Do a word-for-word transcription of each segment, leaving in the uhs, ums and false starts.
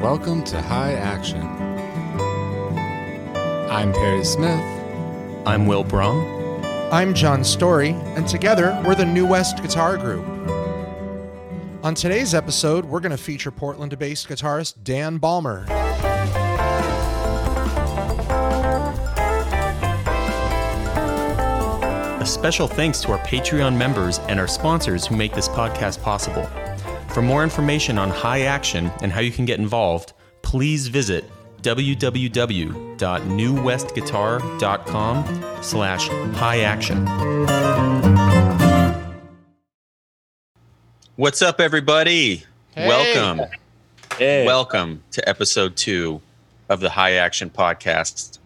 welcome to High Action. I'm Perry Smith. I'm Will Brum. I'm John Story, and together we're the New West Guitar Group. On today's episode, we're going to feature Portland-based guitarist Dan Balmer. A special thanks to our Patreon members and our sponsors who make this podcast possible. For more information on High Action and how you can get involved, please visit www.newwestguitar.com slash high action. What's up, everybody? Hey. Welcome. Hey. Welcome to episode two of the High Action podcast.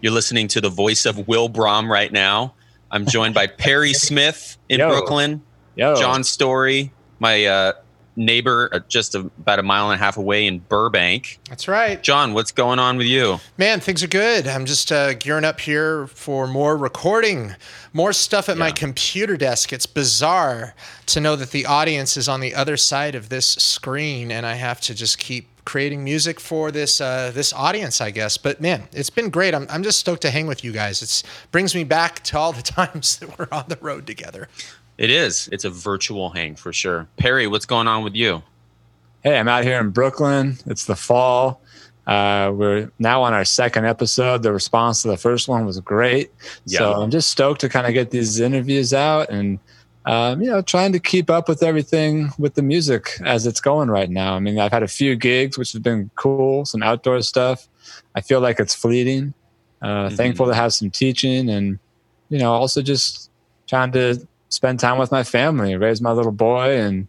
You're listening to the voice of Will Brom right now. I'm joined by Perry Smith in Yo. Brooklyn, Yo. John Story, my uh, neighbor uh, just a, about a mile and a half away in Burbank. That's right. John, what's going on with you? Man, things are good. I'm just uh, gearing up here for more recording, more stuff at yeah. my computer desk. It's bizarre to know that the audience is on the other side of this screen, and I have to just keep creating music for this uh, this audience, I guess. But man, it's been great. I'm I'm just stoked to hang with you guys. It's brings me back to all the times that we're on the road together. It is. It's a virtual hang for sure. Perry, what's going on with you? Hey, I'm out here in Brooklyn. It's the fall. Uh, we're now on our second episode. The response to the first one was great. Yeah. So I'm just stoked to kind of get these interviews out and Um, you know, trying to keep up with everything with the music as it's going right now. I mean, I've had a few gigs, which has been cool, some outdoor stuff. I feel like it's fleeting. Uh, mm-hmm. Thankful to have some teaching and, you know, also just trying to spend time with my family, raise my little boy and,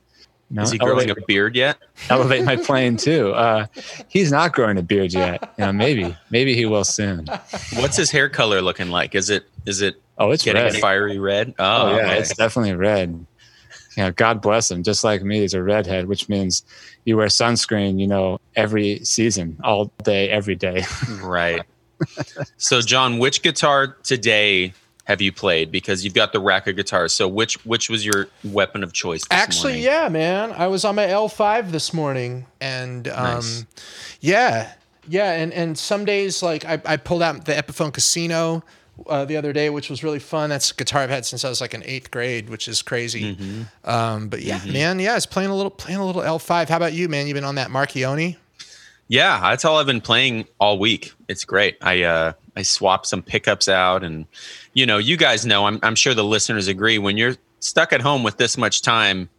you know, is he growing elevate, a beard yet? Elevate my playing too. Uh, he's not growing a beard yet. You know, maybe, maybe he will soon. What's his hair color looking like? Is it, is it, Oh, it's getting red. Fiery red. Oh, oh yeah, okay. It's definitely red. You know, God bless him. Just like me, he's a redhead, which means you wear sunscreen, you know, every season, all day, every day. Right. So, John, which guitar today have you played? Because you've got the rack of guitars. So, which which was your weapon of choice? This Actually, morning? yeah, man, I was on my L five this morning, and um, nice. yeah, yeah, and and some days like I, I pulled out the Epiphone Casino. Uh, the other day, which was really fun. That's a guitar I've had since I was like in eighth grade, which is crazy. Mm-hmm. Um, but yeah, mm-hmm. man, yeah, I was playing a little, playing a little L five. How about you, man? You've been on that Marchione? Yeah, that's all I've been playing all week. It's great. I uh, I swapped some pickups out, and you know, you guys know. I'm I'm sure the listeners agree. When you're stuck at home with this much time,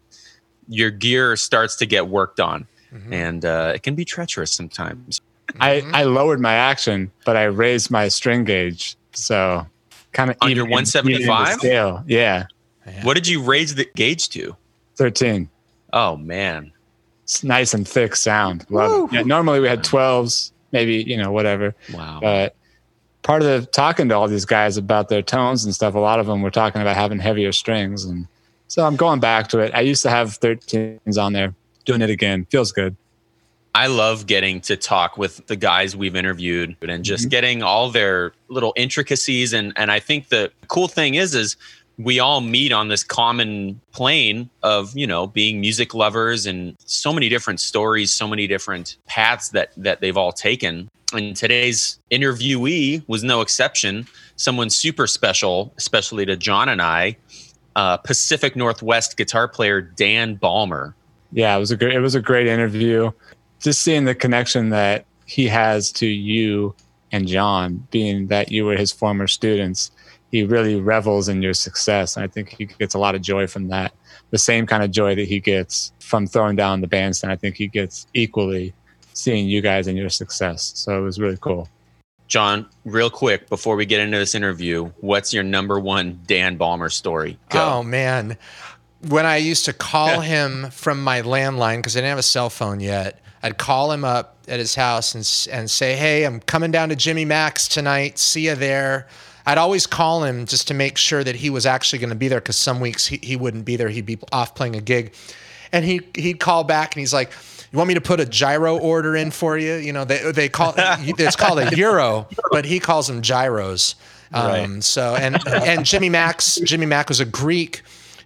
your gear starts to get worked on, mm-hmm. and uh, it can be treacherous sometimes. Mm-hmm. I I lowered my action, but I raised my string gauge. So kind of under one seventy-five scale. Yeah. What did you raise the gauge to? thirteen. Oh man. It's nice and thick sound. Love it. Yeah, normally we had twelves, maybe, you know, whatever. Wow. But part of the talking to all these guys about their tones and stuff, a lot of them were talking about having heavier strings. And so I'm going back to it. I used to have thirteens on there, doing it again. Feels good. I love getting to talk with the guys we've interviewed and just mm-hmm. getting all their little intricacies. And, and I think the cool thing is, is we all meet on this common plane of, you know, being music lovers and so many different stories, so many different paths that, that they've all taken. And today's interviewee was no exception. Someone super special, especially to John and I, uh, Pacific Northwest guitar player, Dan Balmer. Yeah, it was a great, it was a great interview. Just seeing the connection that he has to you and John, being that you were his former students, he really revels in your success. And I think he gets a lot of joy from that. The same kind of joy that he gets from throwing down the bandstand, I think he gets equally seeing you guys and your success. So it was really cool. John, real quick, before we get into this interview, what's your number one Dan Balmer story? Go. Oh, man. When I used to call him from my landline, because I didn't have a cell phone yet, I'd call him up at his house and and say, hey, I'm coming down to Jimmy Mak's tonight. See you there. I'd always call him just to make sure that he was actually going to be there because some weeks he, he wouldn't be there. He'd be off playing a gig. And he, he'd call back and he's like, you want me to put a gyro order in for you? You know, they they call it's called a euro, but he calls them gyros. Um, right. So and and Jimmy Mak's, Jimmy Mak was a Greek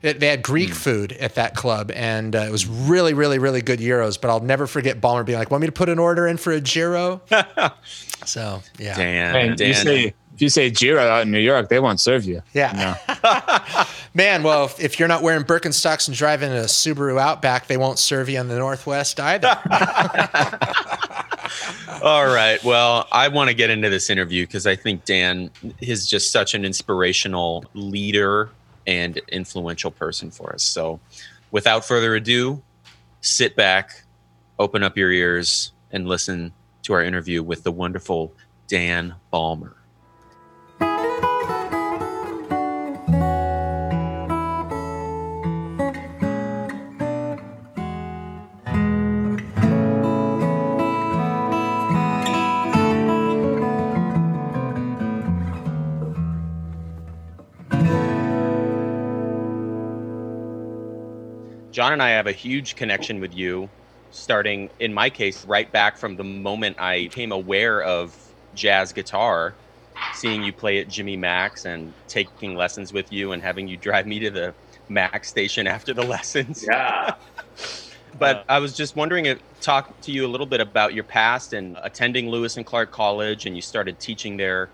It, they had Greek mm. food at that club, and uh, it was really, really, really good gyros. But I'll never forget Balmer being like, "Want me to put an order in for a gyro?" So yeah, Dan, and Dan. You say, if you say gyro out in New York, they won't serve you. Yeah, no. Man. Well, if, if you're not wearing Birkenstocks and driving a Subaru Outback, they won't serve you in the Northwest either. All right. Well, I want to get into this interview because I think Dan is just such an inspirational leader and influential person for us. So without further ado, sit back, open up your ears, and listen to our interview with the wonderful Dan Balmer. John and I have a huge connection with you, starting, in my case, right back from the moment I became aware of jazz guitar, seeing you play at Jimmy Mak's and taking lessons with you and having you drive me to the Mac station after the lessons. Yeah. But uh, I was just wondering, if, talk to you a little bit about your past and attending Lewis and Clark College, and you started teaching there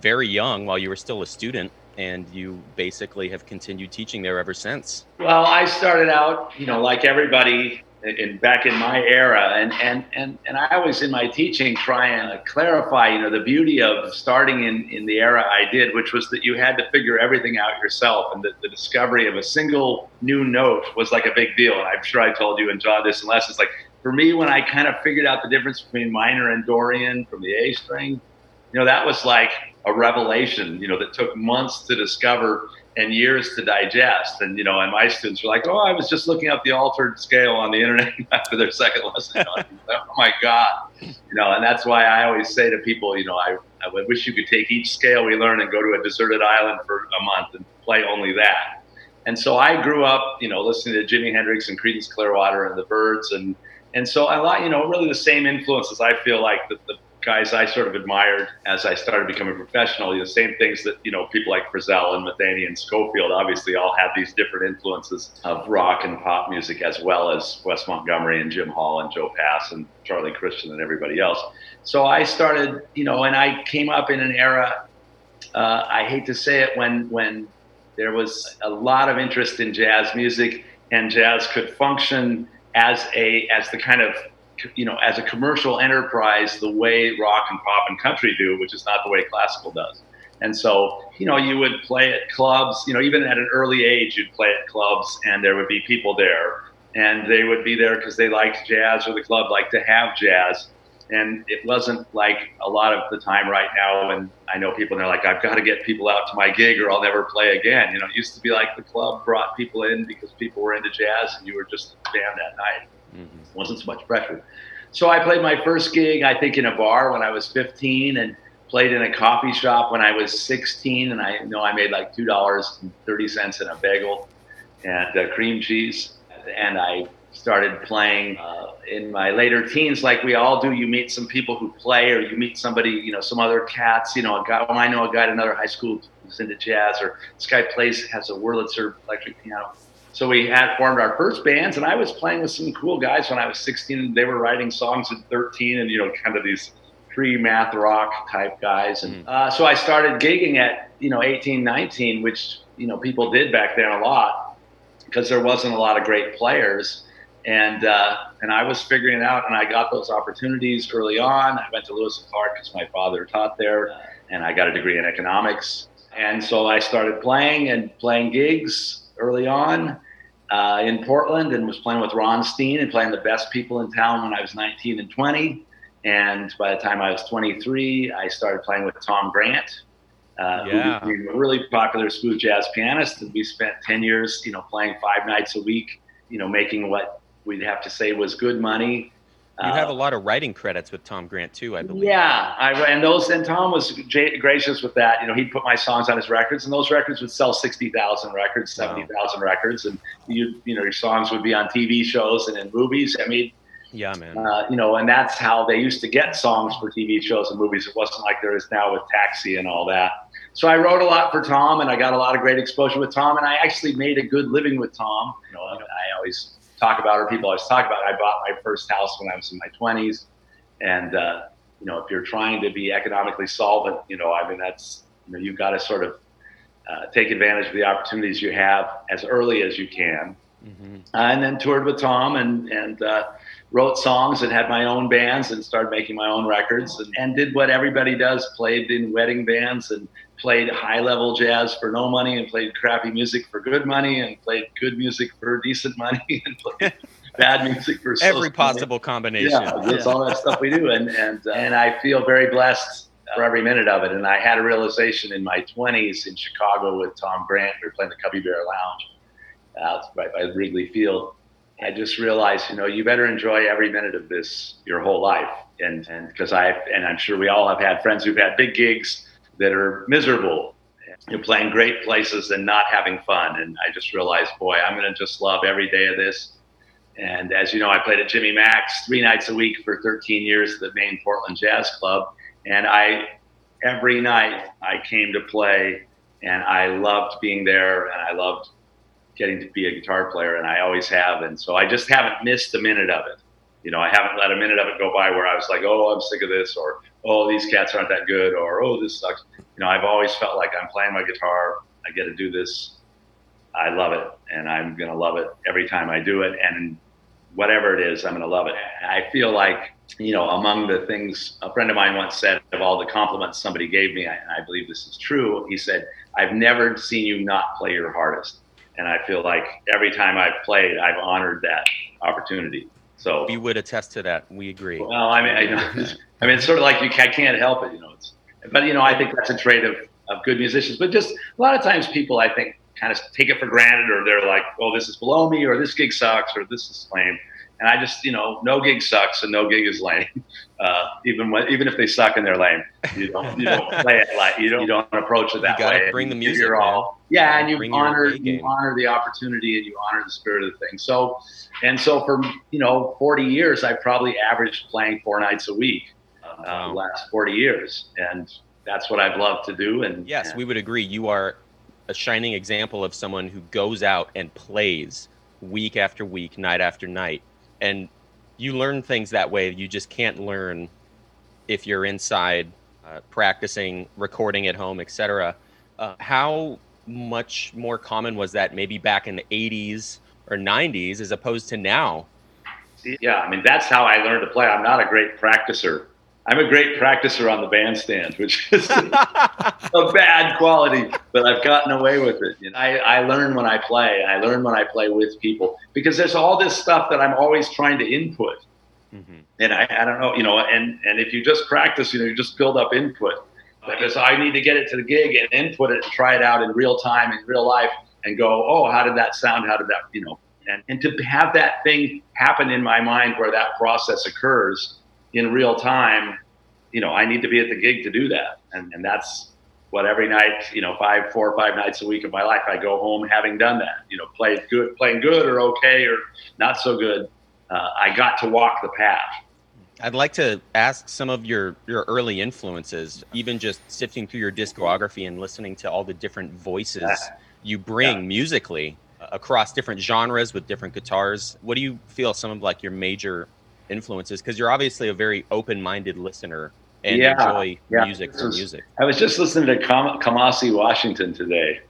very young while you were still a student. And you basically have continued teaching there ever since. Well, I started out, you know, like everybody in, back in my era. And, and, and, and I was in my teaching trying to clarify, you know, the beauty of starting in, in the era I did, which was that you had to figure everything out yourself. And the, the discovery of a single new note was like a big deal. And I'm sure I told you and John this in lessons. Like for me, when I kind of figured out the difference between minor and Dorian from the A string, you know, that was like a revelation, you know, that took months to discover and years to digest. And, you know, and my students were like, oh, I was just looking up the altered scale on the internet after their second lesson. Like, oh, my God. You know, and that's why I always say to people, you know, I, I wish you could take each scale we learn and go to a deserted island for a month and play only that. And so I grew up, you know, listening to Jimi Hendrix and Creedence Clearwater and The Birds. And, and so a lot, you know, really the same influences I feel like that the guys I sort of admired as I started becoming professional, the same things that, you know, people like Frizzell and Metheny and Schofield obviously all had these different influences of rock and pop music, as well as Wes Montgomery and Jim Hall and Joe Pass and Charlie Christian and everybody else. So I started, you know, and I came up in an era, uh, I hate to say it, when when there was a lot of interest in jazz music, and jazz could function as a as the kind of, you know, as a commercial enterprise, the way rock and pop and country do, which is not the way classical does. And so, you know, you would play at clubs, you know, even at an early age, you'd play at clubs and there would be people there, and they would be there because they liked jazz, or the club liked to have jazz. And it wasn't like a lot of the time right now when I know people and they're like, I've got to get people out to my gig or I'll never play again. You know, it used to be like the club brought people in because people were into jazz and you were just a band that night. Mm-hmm. Wasn't so much pressure. So I played my first gig, I think, in a bar when I was fifteen, and played in a coffee shop when I was sixteen. And I you know I made like two dollars and thirty cents in a bagel and uh, cream cheese. And I started playing uh, in my later teens, like we all do. You meet some people who play, or you meet somebody, you know, some other cats, you know, a guy, well, I know a guy at another high school who's into jazz, or this guy plays, has a Wurlitzer electric piano. So we had formed our first bands, and I was playing with some cool guys when I was sixteen, and they were writing songs at thirteen, and, you know, kind of these pre-math rock type guys. And uh, so I started gigging at, you know, eighteen, nineteen, which, you know, people did back then a lot because there wasn't a lot of great players. And uh, and I was figuring it out, and I got those opportunities early on. I went to Lewis and Clark because my father taught there, and I got a degree in economics. And so I started playing and playing gigs early on uh, in Portland, and was playing with Ron Steen and playing the best people in town when I was nineteen and twenty. And by the time I was twenty-three, I started playing with Tom Grant, uh, yeah. who was a really popular smooth jazz pianist. And we spent ten years, you know, playing five nights a week, you know, making what we'd have to say was good money. You have a lot of writing credits with Tom Grant too, I believe. Yeah, I, and those and Tom was j- gracious with that. You know, he'd put my songs on his records, and those records would sell sixty thousand records, seventy thousand wow. records, and you you know your songs would be on T V shows and in movies. I mean, yeah, man. Uh, you know, and that's how they used to get songs for T V shows and movies. It wasn't like there is now with Taxi and all that. So I wrote a lot for Tom, and I got a lot of great exposure with Tom, and I actually made a good living with Tom. You know, I always talk about, or people always talk about, I bought my first house when I was in my twenties. And, uh, you know, if you're trying to be economically solvent, you know, I mean, that's, you know, you've got to sort of uh, take advantage of the opportunities you have as early as you can. Mm-hmm. Uh, and then toured with Tom and, and uh, wrote songs and had my own bands and started making my own records and, and did what everybody does, played in wedding bands and played high-level jazz for no money and played crappy music for good money and played good music for decent money and played bad music for every possible money. Combination. Yeah, that's all that stuff we do. And and, uh, and I feel very blessed for every minute of it. And I had a realization in my twenties in Chicago with Tom Grant. We were playing the Cubby Bear Lounge out right by Wrigley Field. I just realized, you know, you better enjoy every minute of this your whole life. And because I, and I'm sure we all have had friends who've had big gigs that are miserable, you're playing great places and not having fun. And I just realized, boy, I'm going to just love every day of this. And as you know, I played at Jimmy Mak's three nights a week for thirteen years at the main Portland Jazz Club. And I, every night I came to play and I loved being there and I loved getting to be a guitar player, and I always have. And so I just haven't missed a minute of it. You know, I haven't let a minute of it go by where I was like, oh, I'm sick of this, or, oh, these cats aren't that good, or, oh, this sucks. You know, I've always felt like I'm playing my guitar. I get to do this. I love it. And I'm going to love it every time I do it. And whatever it is, I'm going to love it. I feel like, you know, among the things a friend of mine once said, of all the compliments somebody gave me, and I believe this is true, he said, I've never seen you not play your hardest. And I feel like every time I've played, I've honored that opportunity. So you would attest to that. We agree. Well, I mean, I, you know, I mean, it's sort of like you, I can't help it, you know. It's, but you know, I think that's a trait of, of good musicians. But just a lot of times, people I think kind of take it for granted, or they're like, "Oh, this is below me," or "This gig sucks," or "This is lame." And I just, you know, no gig sucks and no gig is lame. Uh, even when, even if they suck and they're lame, you don't you don't play it like you don't you don't approach it that you gotta way. Bring the music, you're all, yeah, you and you bring honor you game. honor the opportunity and you honor the spirit of the thing. So, and so for you know forty years, I probably averaged playing four nights a week uh, wow. the last forty years, and that's what I've loved to do. And yes, and we would agree. You are a shining example of someone who goes out and plays week after week, night after night. And you learn things that way. You just can't learn if you're inside uh, practicing, recording at home, et cetera. Uh, how much more common was that maybe back in the eighties or nineties as opposed to now? Yeah, I mean, that's how I learned to play. I'm not a great practicer. I'm a great practicer on the bandstand, which is a bad quality, but I've gotten away with it. You know, I, I learn when I play. I learn when I play with people because there's all this stuff that I'm always trying to input. Mm-hmm. And I, I don't know, you know, and, and if you just practice, you know, you just build up input. Because I need to get it to the gig and input it and try it out in real time, in real life, and go, oh, how did that sound? How did that, you know, and, and to have that thing happen in my mind where that process occurs in real time, you know, I need to be at the gig to do that. And and that's what every night, you know, five, four or five nights a week of my life, I go home having done that, you know, played good, playing good or okay, or not so good. Uh, I got to walk the path. I'd like to ask some of your, your early influences, even just sifting through your discography and listening to all the different voices yeah. you bring yeah. musically across different genres with different guitars. What do you feel some of like your major influences, because you're obviously a very open-minded listener and yeah, enjoy yeah. music for music. I was just listening to Kam- Kamasi Washington today.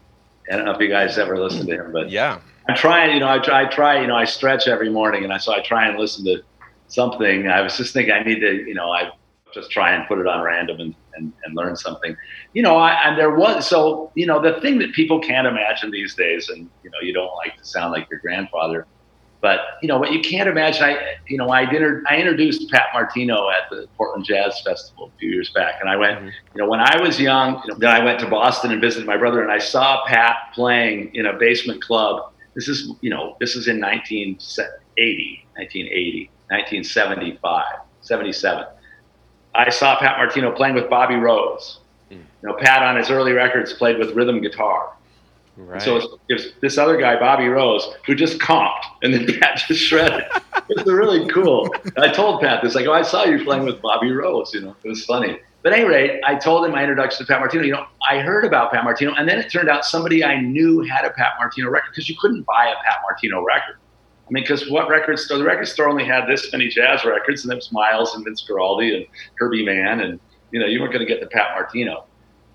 I don't know if you guys ever listened to him, but yeah, I'm trying. You know, I try, I try. You know, I stretch every morning, and I so I try and listen to something. I was just thinking, I need to. You know, I just try and put it on random and and, and learn something. You know, I, and there was so you know the thing that people can't imagine these days, and you know, you don't like to sound like your grandfather. But, you know, what you can't imagine, I, you know, I inter- I introduced Pat Martino at the Portland Jazz Festival a few years back. And I went, mm-hmm. you know, when I was young, you know, then I went to Boston and visited my brother. And I saw Pat playing in a basement club. This is, you know, this is in nineteen eighty, nineteen seventy-five, seventy-seven. I saw Pat Martino playing with Bobby Rose. Mm. You know, Pat on his early records played with rhythm guitar. Right. So it's, it's this other guy, Bobby Rose, who just comped and then Pat just shredded. It's really cool. And I told Pat this, like, oh, I saw you playing with Bobby Rose. You know, it was funny. But at any rate, I told him my introduction to Pat Martino. You know, I heard about Pat Martino, and then it turned out somebody I knew had a Pat Martino record, because you couldn't buy a Pat Martino record. I mean, because what record store? The record store only had this many jazz records, and there was Miles and Vince Guaraldi and Herbie Mann, and you know, you weren't going to get the Pat Martino.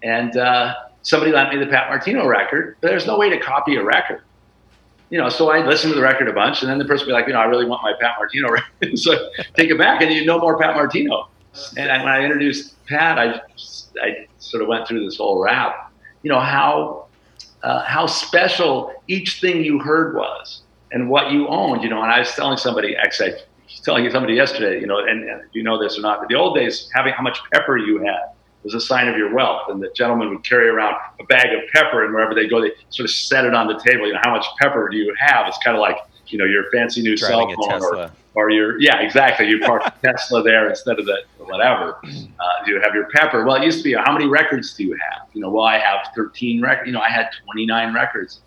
And uh, somebody lent me the Pat Martino record, but there's no way to copy a record. You know, so I listened to the record a bunch, and then the person would be like, you know, I really want my Pat Martino record, so take it back, and you know more Pat Martino. And I, when I introduced Pat, I, I sort of went through this whole rap, you know, how uh, how special each thing you heard was and what you owned, you know. And I was telling somebody, actually, I was telling somebody yesterday, you know, and, and you know this or not, but the old days, having how much pepper you had was a sign of your wealth. And the gentleman would carry around a bag of pepper, and wherever they go, they sort of set it on the table. You know, how much pepper do you have? It's kind of like, you know, your fancy new cell phone or, or your, yeah, exactly. You park the Tesla there instead of the whatever. Uh, you have your pepper. Well, it used to be, how many records do you have? You know, well, I have thirteen records. You know, I had twenty-nine records.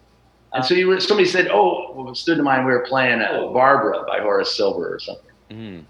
And so you were, somebody said, oh, well, it stood to mind, we were playing uh, Barbara by Horace Silver or something. Mm.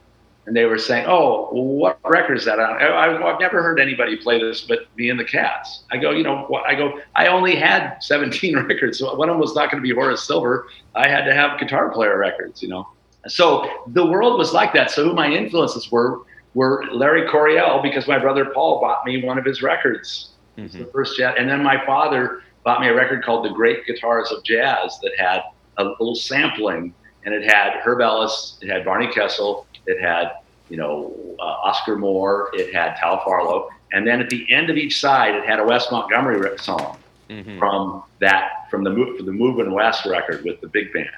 And they were saying, oh, well, what record is that on? I, I've never heard anybody play this but me and the Cats. I go, you know, I go, I only had seventeen records. So one of them was not going to be Horace Silver. I had to have guitar player records, you know. So the world was like that. So who my influences were, were Larry Coryell, because my brother Paul bought me one of his records. Mm-hmm. It's the first jazz. And then my father bought me a record called The Great Guitars of Jazz that had a little sampling. And it had Herb Ellis, it had Barney Kessel, it had, you know, uh, Oscar Moore, it had Tal Farlow. And then at the end of each side, it had a Wes Montgomery rip song mm-hmm. from that, from the, from the Movin' West record with the big band.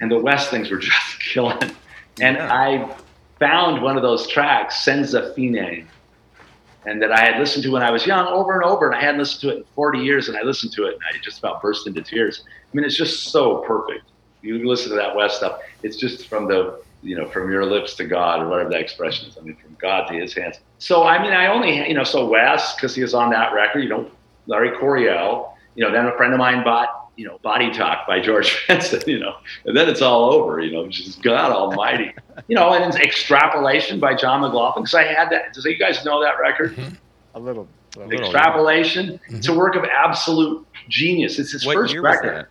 And the West things were just killing. And yeah. I found one of those tracks, Senza Fine, and that I had listened to when I was young over and over, and I hadn't listened to it in forty years, and I listened to it, and I just about burst into tears. I mean, it's just so perfect. You listen to that West stuff, it's just from the, you know, from your lips to God, or whatever that expression is. I mean, from God to his hands. So, I mean, I only, you know, so Wes, because he was on that record, you know, Larry Coryell, you know, then a friend of mine bought, you know, Body Talk by George Benson, you know, and then it's all over, you know, just God almighty, you know, and Extrapolation by John McLaughlin, because I had that. So you guys know that record? Mm-hmm. A little. A little Extrapolation. Yeah. Mm-hmm. It's a work of absolute genius. It's his what first year record. Was that?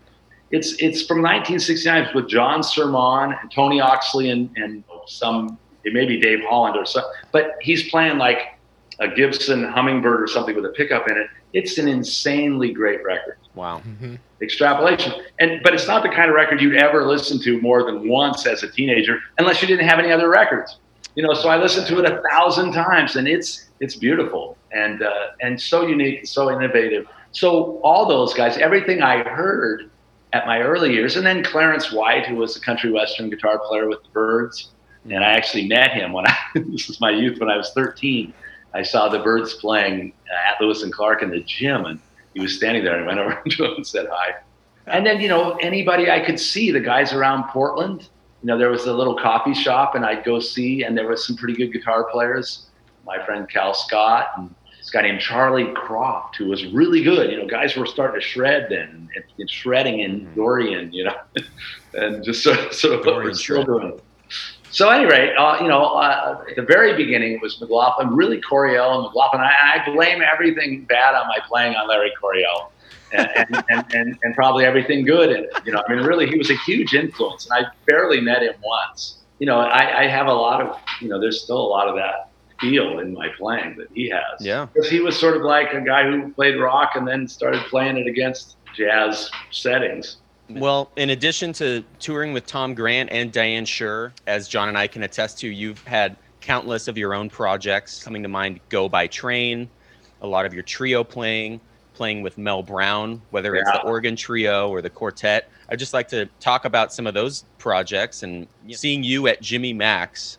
It's it's from nineteen sixty-nine with John Sermon and Tony Oxley and, and some, it may be Dave Holland or something, but he's playing like a Gibson Hummingbird or something with a pickup in it. It's an insanely great record. Wow. Mm-hmm. Extrapolation. And but it's not the kind of record you'd ever listen to more than once as a teenager, unless you didn't have any other records. You know, so I listened to it a thousand times, and it's it's beautiful and uh, and so unique and so innovative. So all those guys, everything I heard at my early years, and then Clarence White, who was a country western guitar player with the Birds, and I actually met him when I, this is my youth, when I was thirteen. I saw the Birds playing at Lewis and Clark in the gym, and he was standing there, and I went over to him and said hi. And then, you know, anybody I could see, the guys around Portland, you know, there was a little coffee shop, and I'd go see, and there was some pretty good guitar players, my friend Cal Scott, and this guy named Charlie Croft, who was really good. You know, guys were starting to shred then, and, and shredding in Dorian, you know, and just sort of, sort of what we're still doing. So at any rate, uh, you know, uh, at the very beginning, it was McLaughlin, really Coryell and McLaughlin. I, I blame everything bad on my playing on Larry Coryell, and and, and, and and probably everything good in it. You know, I mean, really, he was a huge influence, and I barely met him once. You know, I, I have a lot of, you know, there's still a lot of that feel in my playing that he has. Yeah. Because he was sort of like a guy who played rock and then started playing it against jazz settings. Well, in addition to touring with Tom Grant and Diane Schur, as John and I can attest to, you've had countless of your own projects. Coming to mind, Go By Train, a lot of your trio playing, playing with Mel Brown, whether yeah. it's the organ trio or the quartet. I'd just like to talk about some of those projects, and yeah. seeing you at Jimmy Mak's,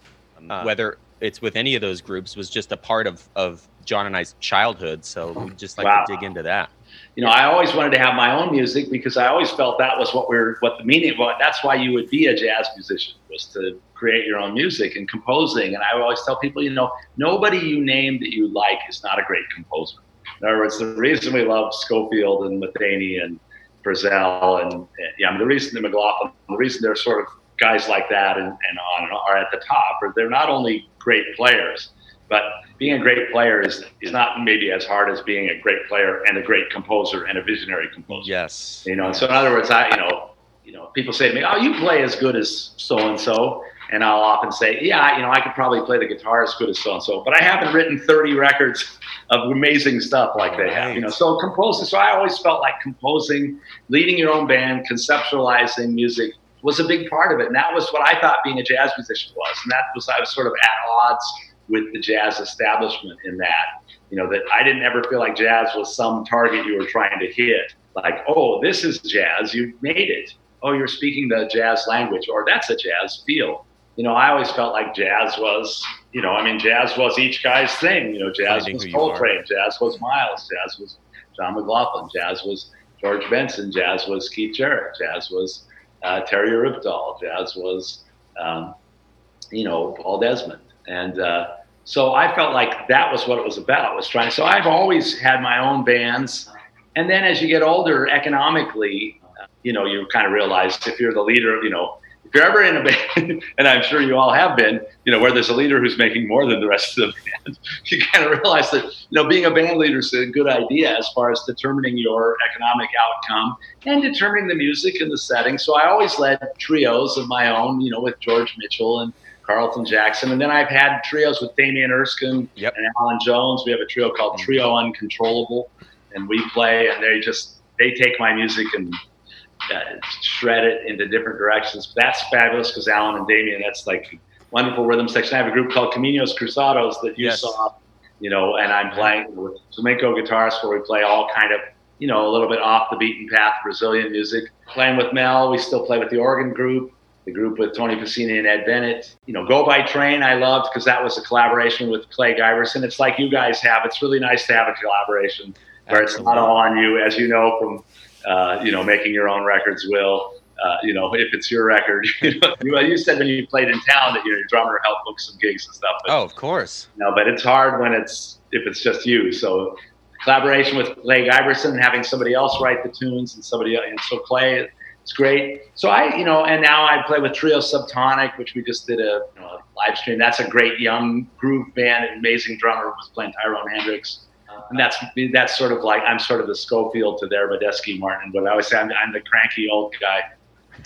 uh, whether it's with any of those groups, was just a part of, of John and I's childhood. So we'd just like wow. to dig into that. You know, I always wanted to have my own music, because I always felt that was what we're, what the meaning was. That's why you would be a jazz musician, was to create your own music and composing. And I always tell people, you know, nobody you name that you like is not a great composer. In other words, the reason we love Schofield and Matheny and Frizzell and, and yeah, I mean, the reason the McLaughlin, the reason they're sort of guys like that and, and on and on are at the top, or they're not only great players, But being a great player is is not maybe as hard as being a great player and a great composer and a visionary composer. Yes. You know, yes. So in other words, I you know, you know, people say to me, "Oh, you play as good as so and so," and I'll often say, "Yeah, you know, I could probably play the guitar as good as so and so, but I haven't written thirty records of amazing stuff like they have." You know, so composing. So I always felt like composing, leading your own band, conceptualizing music was a big part of it, and that was what I thought being a jazz musician was, and that was I was sort of at odds with the jazz establishment in that, you know, that I didn't ever feel like jazz was some target you were trying to hit. Like, oh, this is jazz, you made it. Oh, you're speaking the jazz language, or that's a jazz feel. You know, I always felt like jazz was, you know, I mean, jazz was each guy's thing. You know, jazz was Coltrane, jazz was Miles, jazz was John McLaughlin, jazz was George Benson, jazz was Keith Jarrett, jazz was uh, Terry Rubendahl, jazz was, um, you know, Paul Desmond. And uh, so I felt like that was what it was about. Was trying. So I've always had my own bands. And then as you get older, economically, you know, you kind of realize if you're the leader, you know, if you're ever in a band, and I'm sure you all have been, you know, where there's a leader who's making more than the rest of the band, you kind of realize that, you know, being a band leader is a good idea as far as determining your economic outcome and determining the music and the setting. So I always led trios of my own, you know, with George Mitchell and Carlton Jackson, and then I've had trios with Damian Erskine yep. and Alan Jones. We have a trio called Trio Uncontrollable, and we play, and they just they take my music and uh, shred it into different directions. That's fabulous because Alan and Damian, that's like wonderful rhythm section. I have a group called Caminos Cruzados that you yes. saw, you know, and I'm playing with flamenco guitarists where we play all kind of, you know, a little bit off the beaten path Brazilian music. Playing with Mel, we still play with the organ group. The group with Tony Pacini and Ed Bennett. You know, Go By Train I loved because that was a collaboration with Clay Giverson. It's like you guys have. It's really nice to have a collaboration where Absolutely. It's not all on you, as you know from, uh, you know, making your own records, Will. Uh, you know, if it's your record. You know, you said when you played in town that your drummer helped book some gigs and stuff. But, oh, of course. You know, but it's hard when it's if it's just you. So collaboration with Clay Giverson, having somebody else write the tunes and somebody else. And so Clay... It's great. So I, you know, and now I play with Trio Subtonic, which we just did a, you know, a live stream. That's a great young groove band, an amazing drummer was playing Tyrone Hendrix. And that's that's sort of like, I'm sort of the Schofield to their Badesky Martin, but I always say I'm, I'm the cranky old guy.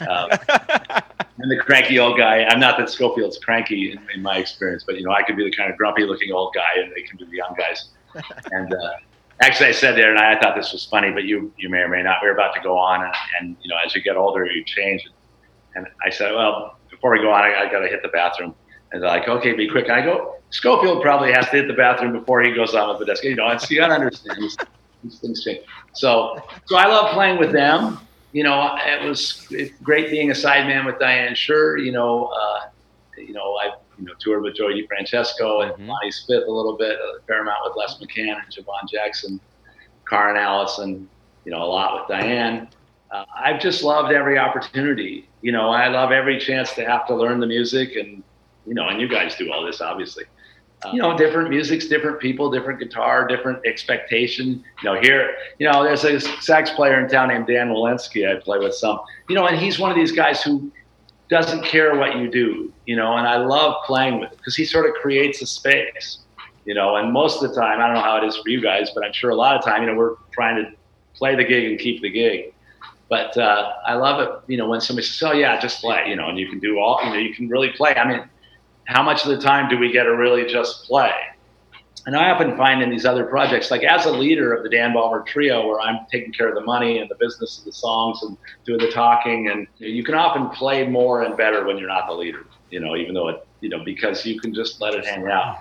Um, I'm the cranky old guy. I'm not that Schofield's cranky in, in my experience, but, you know, I could be the kind of grumpy looking old guy and they can be the young guys. And, uh, actually, I said there, and I thought this was funny, but you you may or may not. We were about to go on, and, and you know, as you get older, you change. And I said, well, before we go on, I, I got to hit the bathroom. And they're like, okay, be quick. And I go, Schofield probably has to hit the bathroom before he goes on with the desk. You know, and so you got to understand these things change. So, so I love playing with them. You know, it was great being a sideman with Diane Schur. You know, uh, you know, I you know, toured with Joey DiFrancesco and mm-hmm. Lonnie Spith a little bit, a fair amount with Les McCann and Javon Jackson, Karin Allison, you know, a lot with Diane. Uh, I've just loved every opportunity. You know, I love every chance to have to learn the music and, you know, and you guys do all this, obviously. Uh, you know, different musics, different people, different guitar, different expectation. You know, here, you know, there's a sax player in town named Dan Walensky I play with some. You know, and he's one of these guys who doesn't care what you do, you know, and I love playing with it because he sort of creates a space, you know, and most of the time, I don't know how it is for you guys, but I'm sure a lot of time, you know, we're trying to play the gig and keep the gig. But uh, I love it, you know, when somebody says, oh, yeah, just play, you know, and you can do all, you know, you can really play. I mean, how much of the time do we get to really just play? And I often find in these other projects, like as a leader of the Dan Balmer Trio, where I'm taking care of the money and the business of the songs and doing the talking, and you can often play more and better when you're not the leader, you know, even though it, you know, because you can just let it hang out.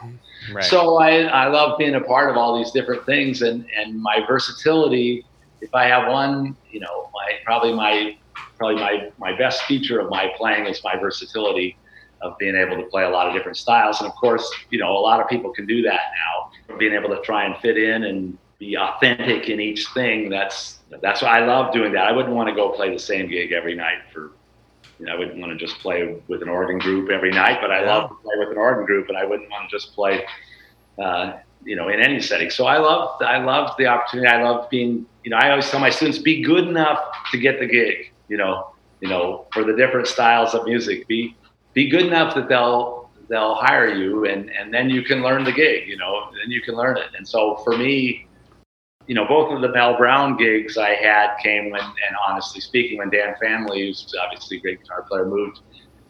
Right. So I, I love being a part of all these different things and, and my versatility. If I have one, you know, my probably my probably my, my best feature of my playing is my versatility. Of being able to play a lot of different styles. And of course, you know, a lot of people can do that now. Being able to try and fit in and be authentic in each thing, that's that's why I love doing that. I wouldn't want to go play the same gig every night for, you know, I wouldn't want to just play with an organ group every night, but I yeah. love to play with an organ group and I wouldn't want to just play, uh, you know, in any setting. So I love, I love the opportunity. I love being, you know, I always tell my students, be good enough to get the gig, you know, you know, for the different styles of music. Be, Be good enough that they'll they'll hire you, and, and then you can learn the gig, you know, then you can learn it. And so for me, you know, both of the Mel Brown gigs I had came when, and honestly speaking, when Dan Family, who's obviously a great guitar player, moved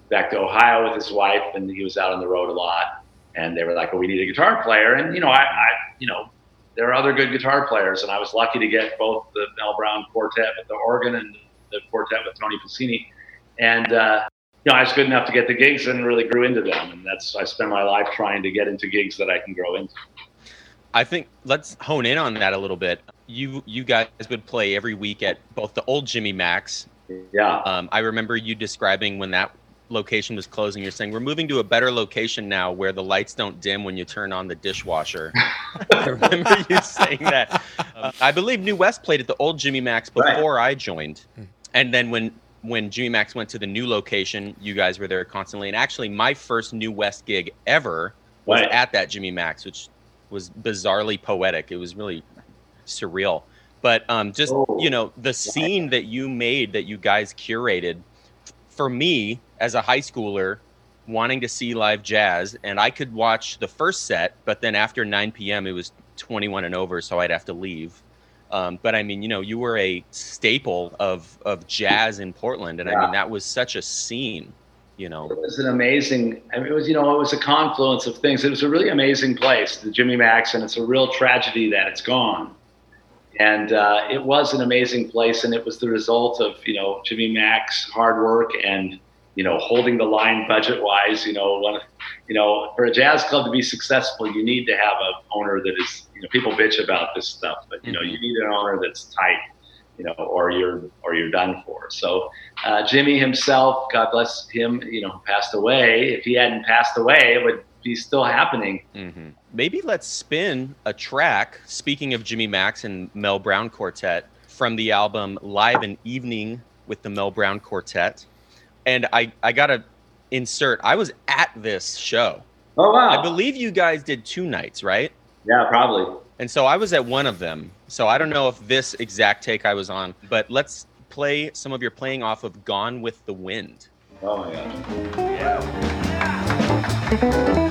back to Ohio with his wife, and he was out on the road a lot. And they were like, well, we need a guitar player. And, you know, I, I you know, there are other good guitar players. And I was lucky to get both the Mel Brown quartet with the organ and the quartet with Tony Pacini. And, uh, you know, I was good enough to get the gigs and really grew into them. And that's, I spend my life trying to get into gigs that I can grow into. I think let's hone in on that a little bit. You you guys would play every week at both the old Jimmy Mak's. Yeah. Um, I remember you describing when that location was closing, you're saying, we're moving to a better location now where the lights don't dim when you turn on the dishwasher. I remember you saying that. Um, I believe New West played at the old Jimmy Mak's before right. I joined. And then when, when Jimmy Mak's went to the new location, you guys were there constantly. And actually, my first New West gig ever was right. at that Jimmy Mak's, which was bizarrely poetic. It was really surreal. But um, just, oh, you know, the scene yeah. that you made, that you guys curated, for me, as a high schooler wanting to see live jazz, and I could watch the first set, but then after nine p.m. it was twenty-one and over, so I'd have to leave. Um, but I mean, you know, you were a staple of, of jazz in Portland, and yeah. I mean, that was such a scene, you know. It was an amazing, I mean, it was, you know, it was a confluence of things. It was a really amazing place, the Jimmy Mak's, and it's a real tragedy that it's gone. And uh, it was an amazing place, and it was the result of, you know, Jimmy Mak's hard work and, you know, holding the line budget-wise. You know, one, you know, for a jazz club to be successful, you need to have an owner that is, you know, people bitch about this stuff, but you know, you need an owner that's tight, you know, or you're or you're done for. So uh, Jimmy himself, God bless him, you know, passed away. If he hadn't passed away, it would be still happening. Mm-hmm. Maybe let's spin a track. Speaking of Jimmy Mak's and Mel Brown Quartet, from the album Live an Evening with the Mel Brown Quartet. And I, I got to insert, I was at this show. Oh, wow. I believe you guys did two nights, right? Yeah, probably. And so I was at one of them. So I don't know if this exact take I was on, but let's play some of your playing off of Gone with the Wind. Oh, my God. Yeah. Yeah.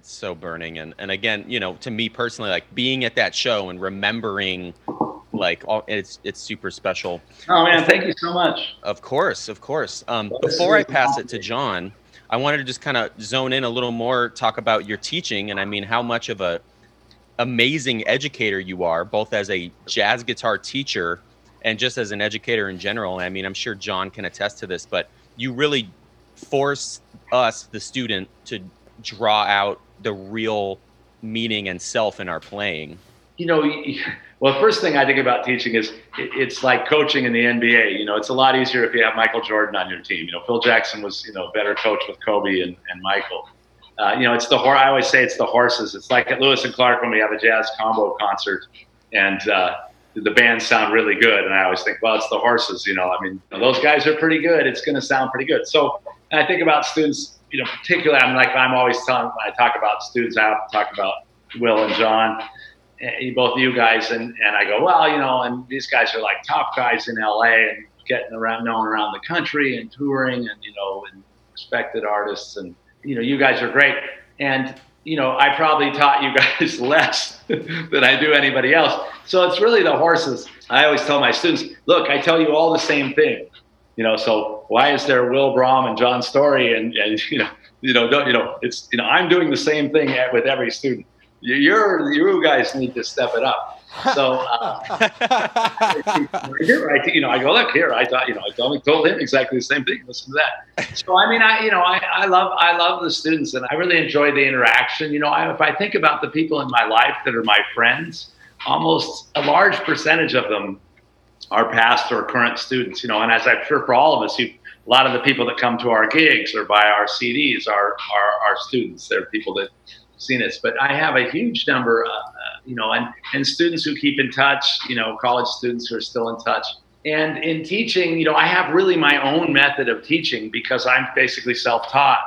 So burning, and and again, you know, to me personally, like being at that show and remembering, like, all it's it's super special. Oh man, thank you so much. Of course, of course. Um, before I pass it to John, I wanted to just kind of zone in a little more, talk about your teaching, and I mean how much of a amazing educator you are, both as a jazz guitar teacher and just as an educator in general. I mean, I'm sure John can attest to this, but you really force us, the student, to draw out the real meaning and self in our playing. You know, well, first thing I think about teaching is it's like coaching in the N B A. You know, it's a lot easier if you have Michael Jordan on your team. You know, Phil Jackson was, you know, a better coach with Kobe and, and Michael. Uh, you know, it's the horse. I always say it's the horses. It's like at Lewis and Clark when we have a jazz combo concert and uh, the bands sound really good. And I always think, well, it's the horses. You know, I mean, those guys are pretty good. It's going to sound pretty good. So I think about students. You know, particularly, I'm like, I'm always telling, when I talk about students, I have to talk about Will and John, and both of you guys. And, and I go, well, you know, and these guys are like top guys in L A and getting around, known around the country and touring and, you know, and respected artists. And, you know, you guys are great. And, you know, I probably taught you guys less than I do anybody else. So it's really the horses. I always tell my students, look, I tell you all the same thing. You know, so why is there Will Brom and John Story? And, and you know, you know, don't, you know, it's, you know, I'm doing the same thing with every student. You're, you guys need to step it up. So, uh, I, you know, I go, look here, I thought, you know, I told, told him exactly the same thing. Listen to that. So, I mean, I, you know, I, I love, I love the students and I really enjoy the interaction. You know, I, if I think about the people in my life that are my friends, almost a large percentage of them are past or current students, you know, and as I'm sure for all of us, you, a lot of the people that come to our gigs or buy our C Ds are, are, are students. They're people that, seen this, but I have a huge number, uh, you know, and, and students who keep in touch, you know, college students who are still in touch. And in teaching, you know, I have really my own method of teaching because I'm basically self-taught.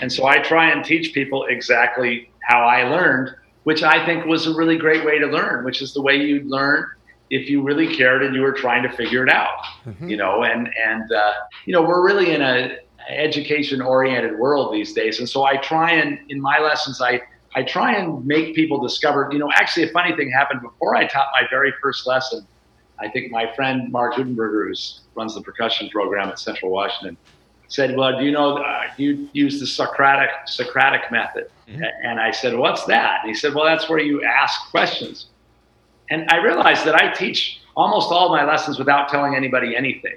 And so I try and teach people exactly how I learned, which I think was a really great way to learn, which is the way you learn if you really cared and you were trying to figure it out, mm-hmm. you know, and, and, uh, you know, we're really in a education oriented world these days. And so I try and in my lessons, I, I try and make people discover, you know, actually a funny thing happened before I taught my very first lesson. I think my friend, Mark Gutenberger, who runs the percussion program at Central Washington, said, well, do you know, uh, you use the Socratic Socratic method. Mm-hmm. And I said, what's that? And he said, well, that's where you ask questions. And I realized that I teach almost all my lessons without telling anybody anything.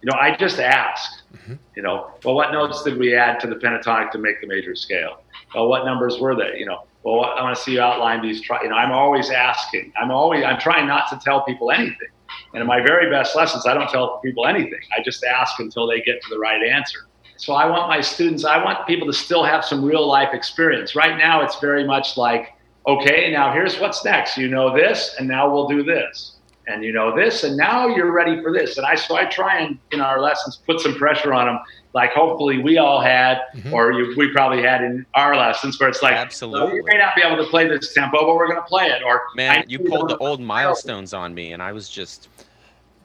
You know, I just ask, mm-hmm. you know, well, what notes did we add to the pentatonic to make the major scale? Well, what numbers were they? You know, well, I want to see you outline these. Tri- you know, I'm always asking. I'm always, I'm trying not to tell people anything. And in my very best lessons, I don't tell people anything. I just ask until they get to the right answer. So I want my students, I want people to still have some real life experience. Right now, it's very much like, okay, now here's what's next. You know this, and now we'll do this. And you know this, and now you're ready for this. And I, so I try and in our lessons put some pressure on them, like hopefully we all had, mm-hmm. or you, we probably had in our lessons, where it's like, absolutely, oh, you may not be able to play this tempo, but we're going to play it. Or man, you pulled the old milestones on me, and I was just,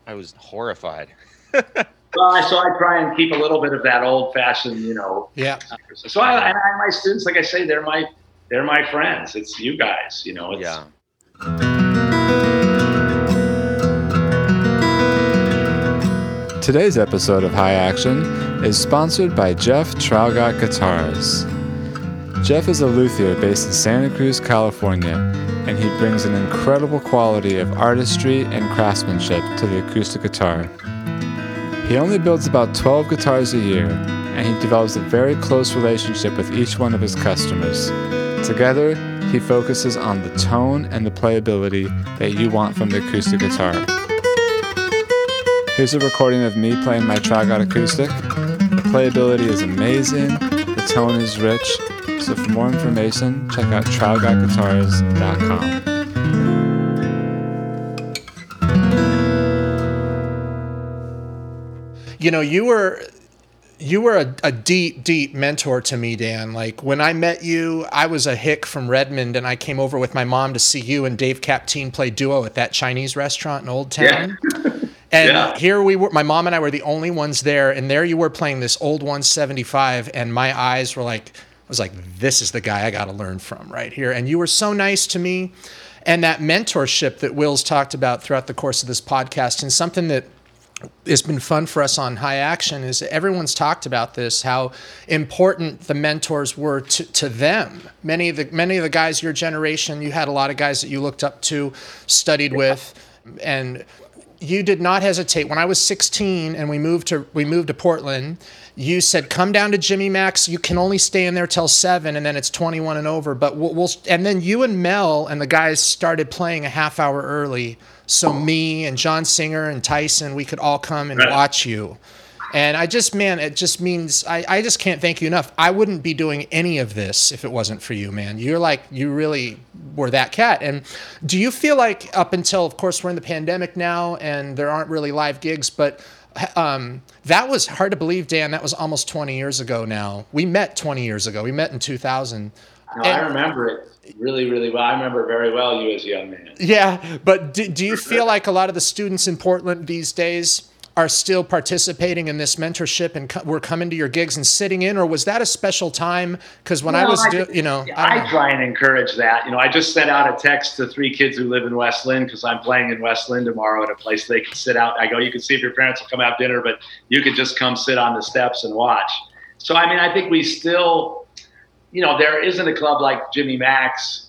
I was horrified. Well, so I try and keep a little bit of that old-fashioned, you know. Yeah. So I, and I, my students, like I say, they're my, they're my friends. It's you guys, you know. It's, yeah. Today's episode of High Action is sponsored by Jeff TriGot Guitars. Jeff is a luthier based in Santa Cruz, California, and he brings an incredible quality of artistry and craftsmanship to the acoustic guitar. He only builds about twelve guitars a year, and he develops a very close relationship with each one of his customers. Together, he focuses on the tone and the playability that you want from the acoustic guitar. Here's a recording of me playing my TriGot acoustic. The playability is amazing, the tone is rich, so for more information, check out tri got guitars dot com. You know, you were you were a, a deep, deep mentor to me, Dan. Like, when I met you, I was a hick from Redmond, and I came over with my mom to see you and Dave Captine play duo at that Chinese restaurant in Old Town. Yeah. And yeah. Here we were, my mom and I were the only ones there, and there you were playing this old one seventy-five, and my eyes were like, I was like, this is the guy I got to learn from right here. And you were so nice to me. And that mentorship that Will's talked about throughout the course of this podcast, and something that has been fun for us on High Action, is everyone's talked about this, how important the mentors were to, to them. Many of the many of the guys your generation, you had a lot of guys that you looked up to, studied yeah. with, and you did not hesitate. When I was sixteen and we moved to we moved to Portland, you said, come down to Jimmy Mak's. You can only stay in there till seven, and then it's twenty-one and over. But we'll, we'll and then you and Mel and the guys started playing a half hour early, so me and John Singer and Tyson, we could all come and watch you. And I just, man, it just means, I, I just can't thank you enough. I wouldn't be doing any of this if it wasn't for you, man. You're like, you really were that cat. And do you feel like, up until, of course, we're in the pandemic now and there aren't really live gigs, but um, that was hard to believe, Dan, that was almost twenty years ago now. We met twenty years ago. We met in two thousand. No, and, I remember it really, really well. I remember very well you as a young man. Yeah, but do, do you feel like a lot of the students in Portland these days are still participating in this mentorship and co- were coming to your gigs and sitting in, or was that a special time? Because when no, I was, I, do, you know, I, I try and encourage that. You know, I just sent out a text to three kids who live in West Lynn because I'm playing in West Lynn tomorrow at a place they can sit out. I go, you can see if your parents will come have dinner, but you can just come sit on the steps and watch. So, I mean, I think we still, you know, there isn't a club like Jimmy Mak's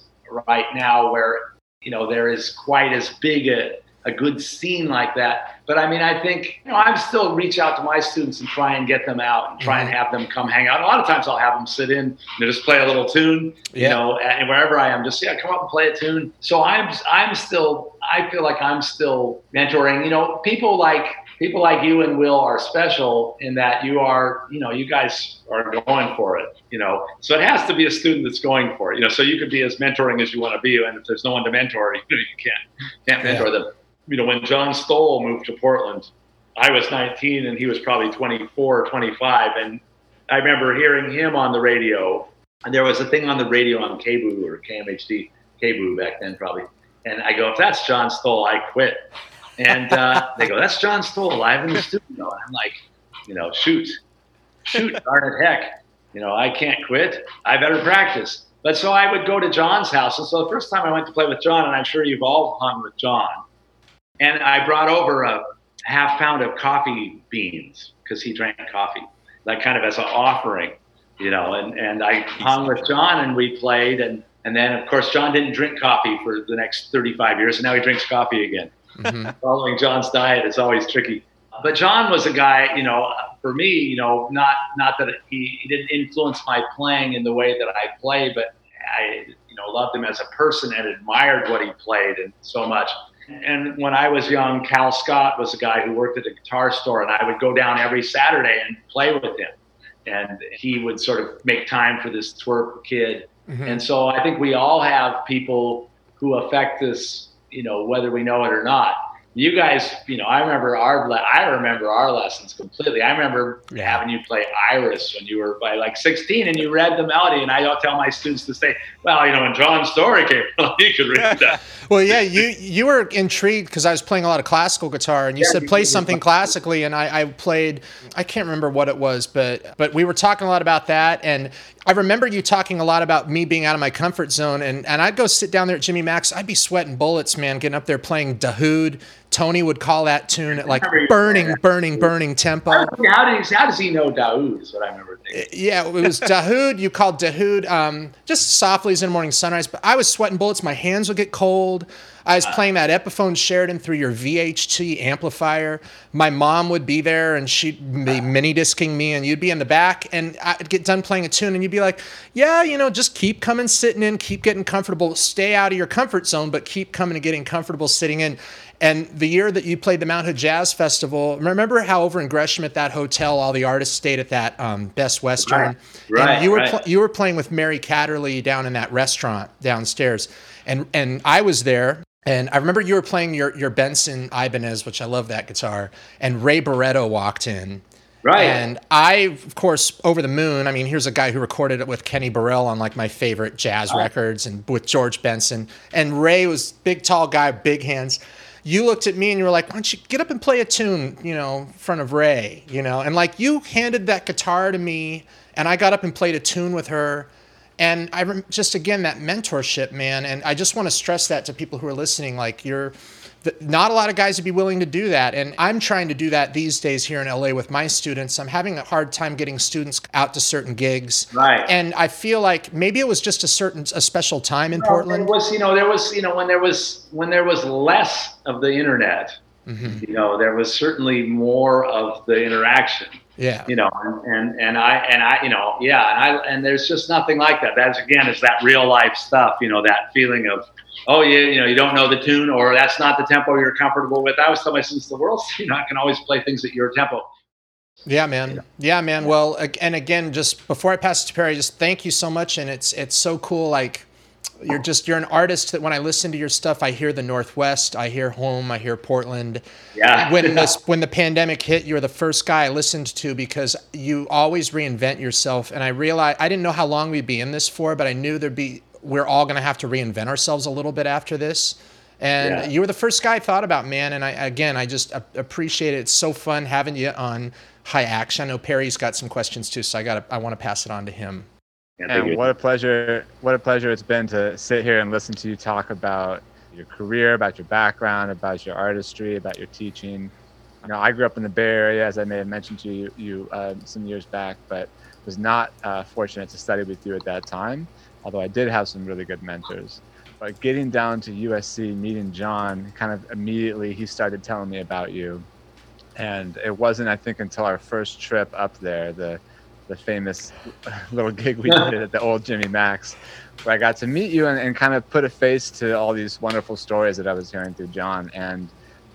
right now where, you know, there is quite as big a, a good scene like that. But I mean, I think, you know, I'm still reach out to my students and try and get them out and try and have them come hang out. A lot of times I'll have them sit in and just play a little tune, yeah. you know, and wherever I am, just, yeah, come up and play a tune. So I'm, I'm still, I feel like I'm still mentoring, you know, people like, people like you and Will are special in that you are, you know, you guys are going for it, you know, so it has to be a student that's going for it, you know, so you could be as mentoring as you want to be. And if there's no one to mentor, you know, you can't, can't mentor yeah. them. You know, when John Stoll moved to Portland, I was nineteen and he was probably twenty-four or twenty-five. And I remember hearing him on the radio. And there was a thing on the radio on K B O O or K M H D, K B O O back then probably. And I go, if that's John Stoll, I quit. And uh, they go, that's John Stoll live in the studio. And I'm like, you know, shoot, shoot, darn it, heck. You know, I can't quit. I better practice. But so I would go to John's house. And so the first time I went to play with John, and I'm sure you've all hung with John, and I brought over a half pound of coffee beans because he drank coffee, like kind of as an offering, you know, and, and I hung with John and we played. And, and then, of course, John didn't drink coffee for the next thirty-five years. And now he drinks coffee again. Mm-hmm. Following John's diet is always tricky. But John was a guy, you know, for me, you know, not not that he, he didn't influence my playing in the way that I play, but I, you know, loved him as a person and admired what he played and so much. And when I was young, Cal Scott was a guy who worked at a guitar store, and I would go down every Saturday and play with him. And he would sort of make time for this twerp kid. Mm-hmm. And so I think we all have people who affect us, you know, whether we know it or not. You guys, you know, I remember our I remember our lessons completely. I remember yeah. having you play Iris when you were by like sixteen, and you read the melody. And I don't tell my students to say, "Well, you know, when John's story came, you could read that." Well, yeah, you you were intrigued because I was playing a lot of classical guitar, and you yeah, said play you, something you, classically, and I, I played. I can't remember what it was, but but we were talking a lot about that, and I remember you talking a lot about me being out of my comfort zone, and, and I'd go sit down there at Jimmy Mak's. I'd be sweating bullets, man, getting up there playing Dahoud. Tony would call that tune at like burning, burning, burning tempo. How does, how does he know Dahoud is what I remember thinking. Yeah, it was Dahoud. You called Dahoud um, just softly as in the morning sunrise. But I was sweating bullets. My hands would get cold. I was playing that Epiphone Sheridan through your V H T amplifier. My mom would be there, and she'd be mini-discing me, and you'd be in the back, and I'd get done playing a tune, and you'd be like, yeah, you know, just keep coming, sitting in, keep getting comfortable, stay out of your comfort zone, but keep coming and getting comfortable sitting in. And the year that you played the Mount Hood Jazz Festival, remember how over in Gresham at that hotel, all the artists stayed at that um, Best Western? Right, right, and you were right. pl- you were playing with Mary Catterley down in that restaurant downstairs, and and I was there. And I remember you were playing your, your Benson Ibanez, which I love that guitar, and Ray Barretto walked in. Right. And I, of course, over the moon. I mean, here's a guy who recorded it with Kenny Burrell on like my favorite jazz oh. records and with George Benson. And Ray was big, tall guy, big hands. You looked at me and you were like, why don't you get up and play a tune, you know, in front of Ray, you know? And like you handed that guitar to me, and I got up and played a tune with her. And I rem- just, again, that mentorship, man. And I just want to stress that to people who are listening, like you're th- not a lot of guys would be willing to do that. And I'm trying to do that these days here in L A with my students. I'm having a hard time getting students out to certain gigs. Right. And I feel like maybe it was just a certain, a special time in no, Portland. It was, you know, there was, you know, when there was, when there was less of the internet, mm-hmm. you know, there was certainly more of the interaction. Yeah, you know, and, and, and I and I, you know, yeah, and I and there's just nothing like that. That's again, it's that real life stuff, you know, that feeling of, oh yeah, you know, you don't know the tune, or that's not the tempo you're comfortable with. I was telling my students, the world, you know, I can always play things at your tempo. Yeah, man. Yeah, man. Well, and again, just before I pass it to Perry, just thank you so much, and it's it's so cool, like. You're just, you're an artist that when I listen to your stuff, I hear the Northwest, I hear home, I hear Portland. Yeah. When this, when the pandemic hit, you were the first guy I listened to because you always reinvent yourself. And I realized, I didn't know how long we'd be in this for, but I knew there'd be, we're all going to have to reinvent ourselves a little bit after this. And yeah. you were the first guy I thought about, man. And I, again, I just appreciate it. It's so fun having you on High Action. I know Perry's got some questions too, so I got I want to pass it on to him. Yeah, and what a pleasure! What a pleasure it's been to sit here and listen to you talk about your career, about your background, about your artistry, about your teaching. You know, I grew up in the Bay Area, as I may have mentioned to you, you uh, some years back, but was not uh, fortunate to study with you at that time. Although I did have some really good mentors. But getting down to U S C, meeting John, kind of immediately he started telling me about you. And it wasn't, I think, until our first trip up there, the the famous little gig we did at the old Jimmy Mak's, where I got to meet you and, and kind of put a face to all these wonderful stories that I was hearing through John. And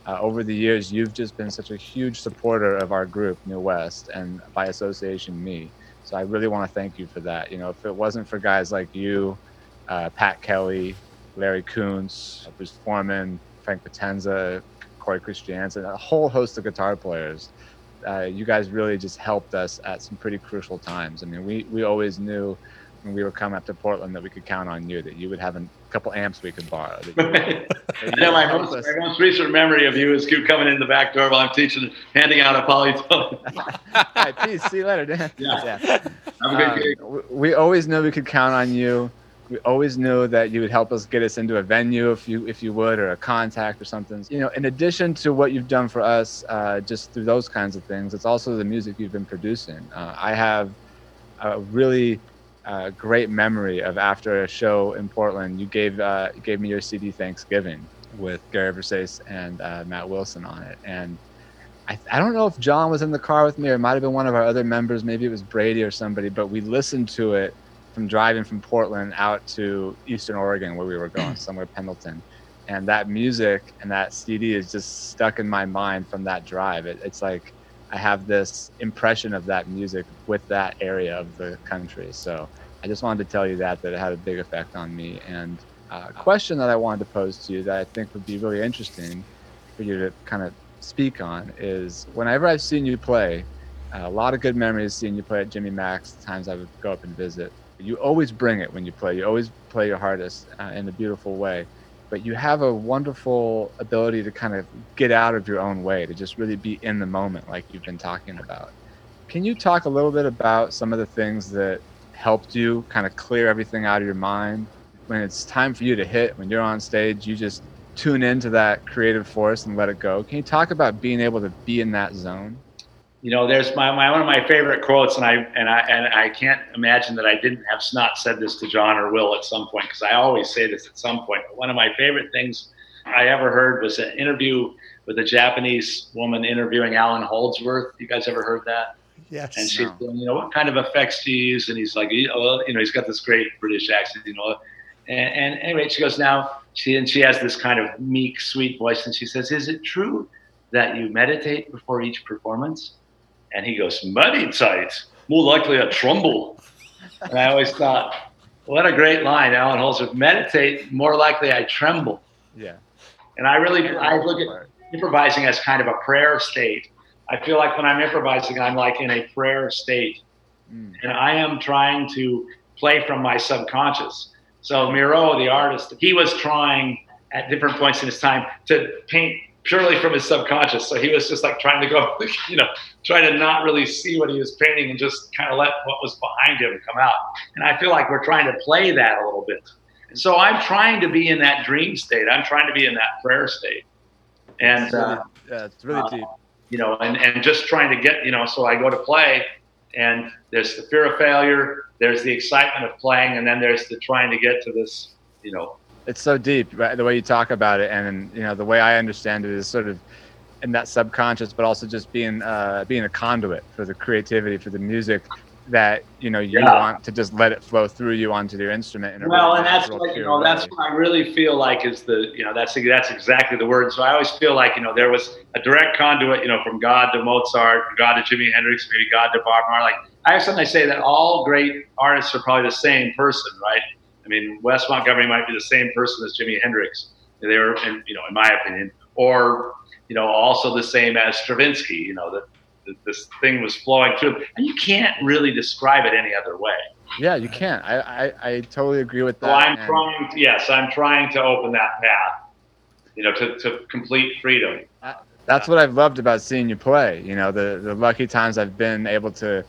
uh, over the years, you've just been such a huge supporter of our group, New West, and by association, me. So I really want to thank you for that. You know, if it wasn't for guys like you, uh, Pat Kelly, Larry Kuntz, Bruce Foreman, Frank Potenza, Corey Christiansen, a whole host of guitar players. Uh, you guys really just helped us at some pretty crucial times. I mean, we, we always knew when we were coming up to Portland that we could count on you, that you would have a couple amps we could borrow. That you right. would, that I know my most, my most recent memory of you is you coming in the back door while I'm teaching, handing out a polytone. All right, peace. See you later, Dan. Yeah. yeah. Have a good day. Um, we always knew we could count on you. We always knew that you would help us get us into a venue if you if you would, or a contact or something. You know, in addition to what you've done for us, uh, just through those kinds of things, it's also the music you've been producing. Uh, I have a really uh, great memory of after a show in Portland, you gave uh, gave me your C D Thanksgiving with Gary Versace and uh, Matt Wilson on it. And I, I don't know if John was in the car with me, or it might have been one of our other members, maybe it was Brady or somebody, but we listened to it from driving from Portland out to Eastern Oregon, where we were going, somewhere Pendleton. And that music and that C D is just stuck in my mind from that drive. It, it's like I have this impression of that music with that area of the country. So I just wanted to tell you that, that it had a big effect on me. And uh, a question that I wanted to pose to you that I think would be really interesting for you to kind of speak on is, whenever I've seen you play, uh, a lot of good memories seeing you play at Jimmy Mak's, the times I would go up and visit. You always bring it when you play. You always play your hardest uh, in a beautiful way, but you have a wonderful ability to kind of get out of your own way, to just really be in the moment like you've been talking about. Can you talk a little bit about some of the things that helped you kind of clear everything out of your mind? When it's time for you to hit, when you're on stage, you just tune into that creative force and let it go. Can you talk about being able to be in that zone? You know, there's my, my one of my favorite quotes, and I and I and I can't imagine that I didn't have not said this to John or Will at some point, because I always say this at some point. But one of my favorite things I ever heard was an interview with a Japanese woman interviewing Alan Holdsworth. You guys ever heard that? Yes. And she's saying, you know, what kind of effects do you use? And he's like, oh, you know, he's got this great British accent, you know. And, and anyway, she goes now. She and she has this kind of meek, sweet voice, and she says, "Is it true that you meditate before each performance?" And he goes, meditate, more likely a tremble. And I always thought, what a great line, Alan Holdsworth. Meditate, more likely I tremble. Yeah. And I really, I look at improvising as kind of a prayer state. I feel like when I'm improvising, I'm like in a prayer state. Mm. And I am trying to play from my subconscious. So Miro, the artist, he was trying at different points in his time to paint purely from his subconscious. So he was just like trying to go, you know, trying to not really see what he was painting and just kind of let what was behind him come out. And I feel like we're trying to play that a little bit. And so I'm trying to be in that dream state. I'm trying to be in that prayer state. And it's really, uh, yeah, it's really uh, deep. You know, and, and just trying to get, you know, so I go to play and there's the fear of failure. There's the excitement of playing. And then there's the trying to get to this, you know, it's so deep, right? The way you talk about it, and you know, the way I understand it is sort of in that subconscious, but also just being uh, being a conduit for the creativity, for the music that you know you yeah. want to just let it flow through you onto your instrument. In well, and that's what you know, that's what I really feel like is the you know that's that's exactly the word. So I always feel like you know there was a direct conduit, you know, from God to Mozart, from God to Jimi Hendrix, maybe God to Bob Marley. Like I sometimes say that all great artists are probably the same person, right? I mean, Wes Montgomery might be the same person as Jimi Hendrix. They were, in, you know, in my opinion, or, you know, also the same as Stravinsky, you know, that this thing was flowing through. And you can't really describe it any other way. Yeah, you can't. I, I, I totally agree with that. Well, I'm and... trying, to, yes, I'm trying to open that path. you know, to, to complete freedom. That's what I've loved about seeing you play. You know, the, the lucky times I've been able to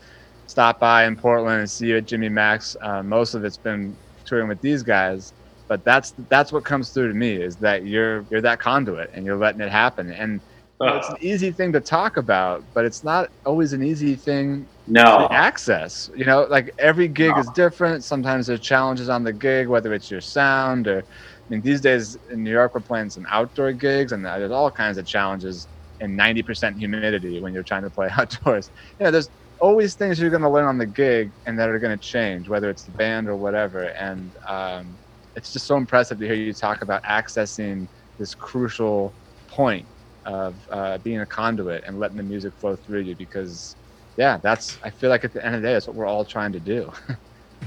stop by in Portland and see you at Jimmy Mak's, uh, most of it's been touring with these guys. But that's that's what comes through to me, is that you're you're that conduit and you're letting it happen. And you know, it's an easy thing to talk about, but it's not always an easy thing no. to access. You know, like every gig no. is different. Sometimes there's challenges on the gig, whether it's your sound or, I mean, these days in New York we're playing some outdoor gigs and there's all kinds of challenges in ninety percent humidity when you're trying to play outdoors. You know, there's always things you're going to learn on the gig and that are going to change, whether it's the band or whatever. And um it's just so impressive to hear you talk about accessing this crucial point of uh, being a conduit and letting the music flow through you, because, yeah, that's, I feel like at the end of the day, that's what we're all trying to do.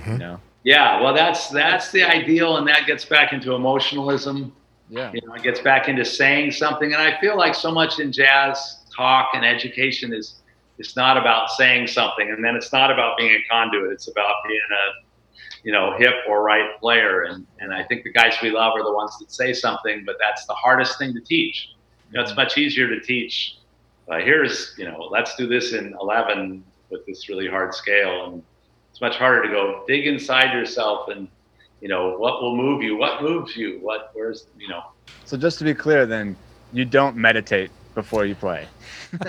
You know? Yeah, well, that's that's the ideal, and that gets back into emotionalism. Yeah, you know, it gets back into saying something, and I feel like so much in jazz talk and education is it's not about saying something, and then it's not about being a conduit. It's about being a you know, hip or right player. And, and I think the guys we love are the ones that say something, but that's the hardest thing to teach. You know, it's much easier to teach. Uh, here's, you know, let's do this in eleven with this really hard scale. And it's much harder to go dig inside yourself and, you know, what will move you? What moves you? What, where's, you know. So just to be clear then, you don't meditate before you play.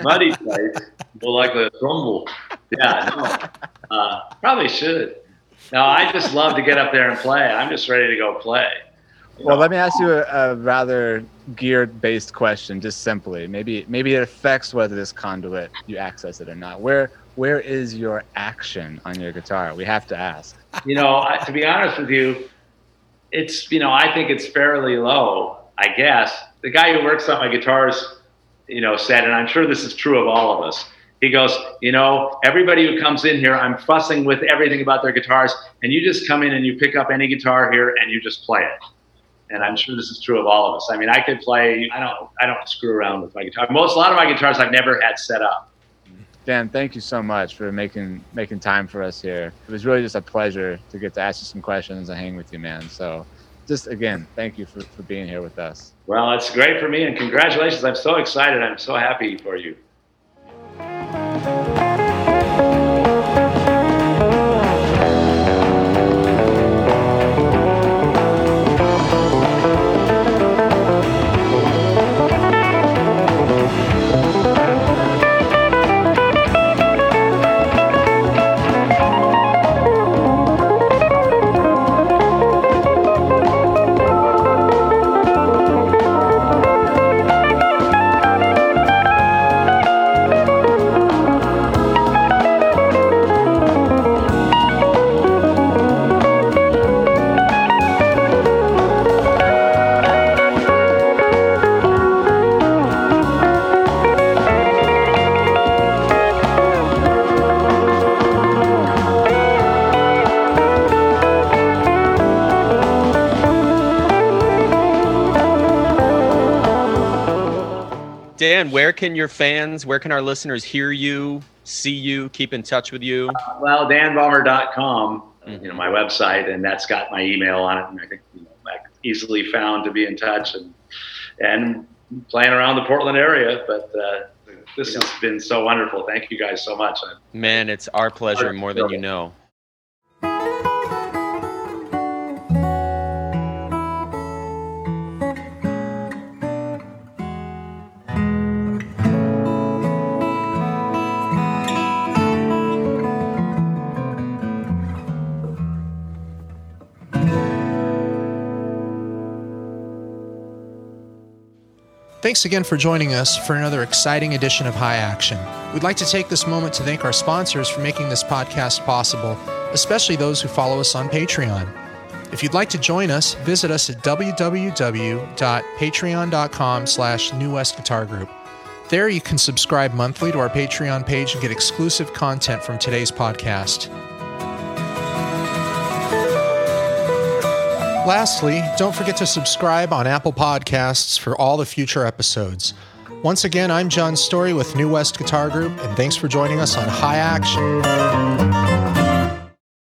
Muddy plays, well, like a rumble. Yeah, no, uh, probably should. No, I just love to get up there and play. I'm just ready to go play. You well, know? Let me ask you a, a rather gear-based question, just simply. Maybe maybe it affects whether this conduit, you access it or not. Where Where is your action on your guitar? We have to ask. You know, I, to be honest with you, it's, you know, I think it's fairly low, I guess. The guy who works on my guitars, you know, said, and I'm sure this is true of all of us, he goes, you know, everybody who comes in here, I'm fussing with everything about their guitars, and you just come in and you pick up any guitar here and you just play it. And I'm sure this is true of all of us. I mean, I could play, I don't I don't screw around with my guitar. Most, a lot of my guitars I've never had set up. Dan, thank you so much for making making time for us here. It was really just a pleasure to get to ask you some questions and hang with you, man. So just, again, thank you for, for being here with us. Well, it's great for me, and congratulations. I'm so excited. I'm so happy for you. Dan, where can your fans, where can our listeners hear you, see you, keep in touch with you? Uh, well, dan balmer dot com, mm-hmm. you know, my website, and that's got my email on it, and I think you know, I'm easily found to be in touch and and playing around the Portland area. But uh, this you has know. been so wonderful. Thank you guys so much. I'm, Man, it's our pleasure more than you know. Thanks again for joining us for another exciting edition of High Action. We'd like to take this moment to thank our sponsors for making this podcast possible, especially those who follow us on Patreon. If you'd like to join us, visit us at w w w dot patreon dot com slash New West Guitar Group. There you can subscribe monthly to our Patreon page and get exclusive content from today's podcast. Lastly, don't forget to subscribe on Apple Podcasts for all the future episodes. Once again, I'm John Story with New West Guitar Group, and thanks for joining us on High Action.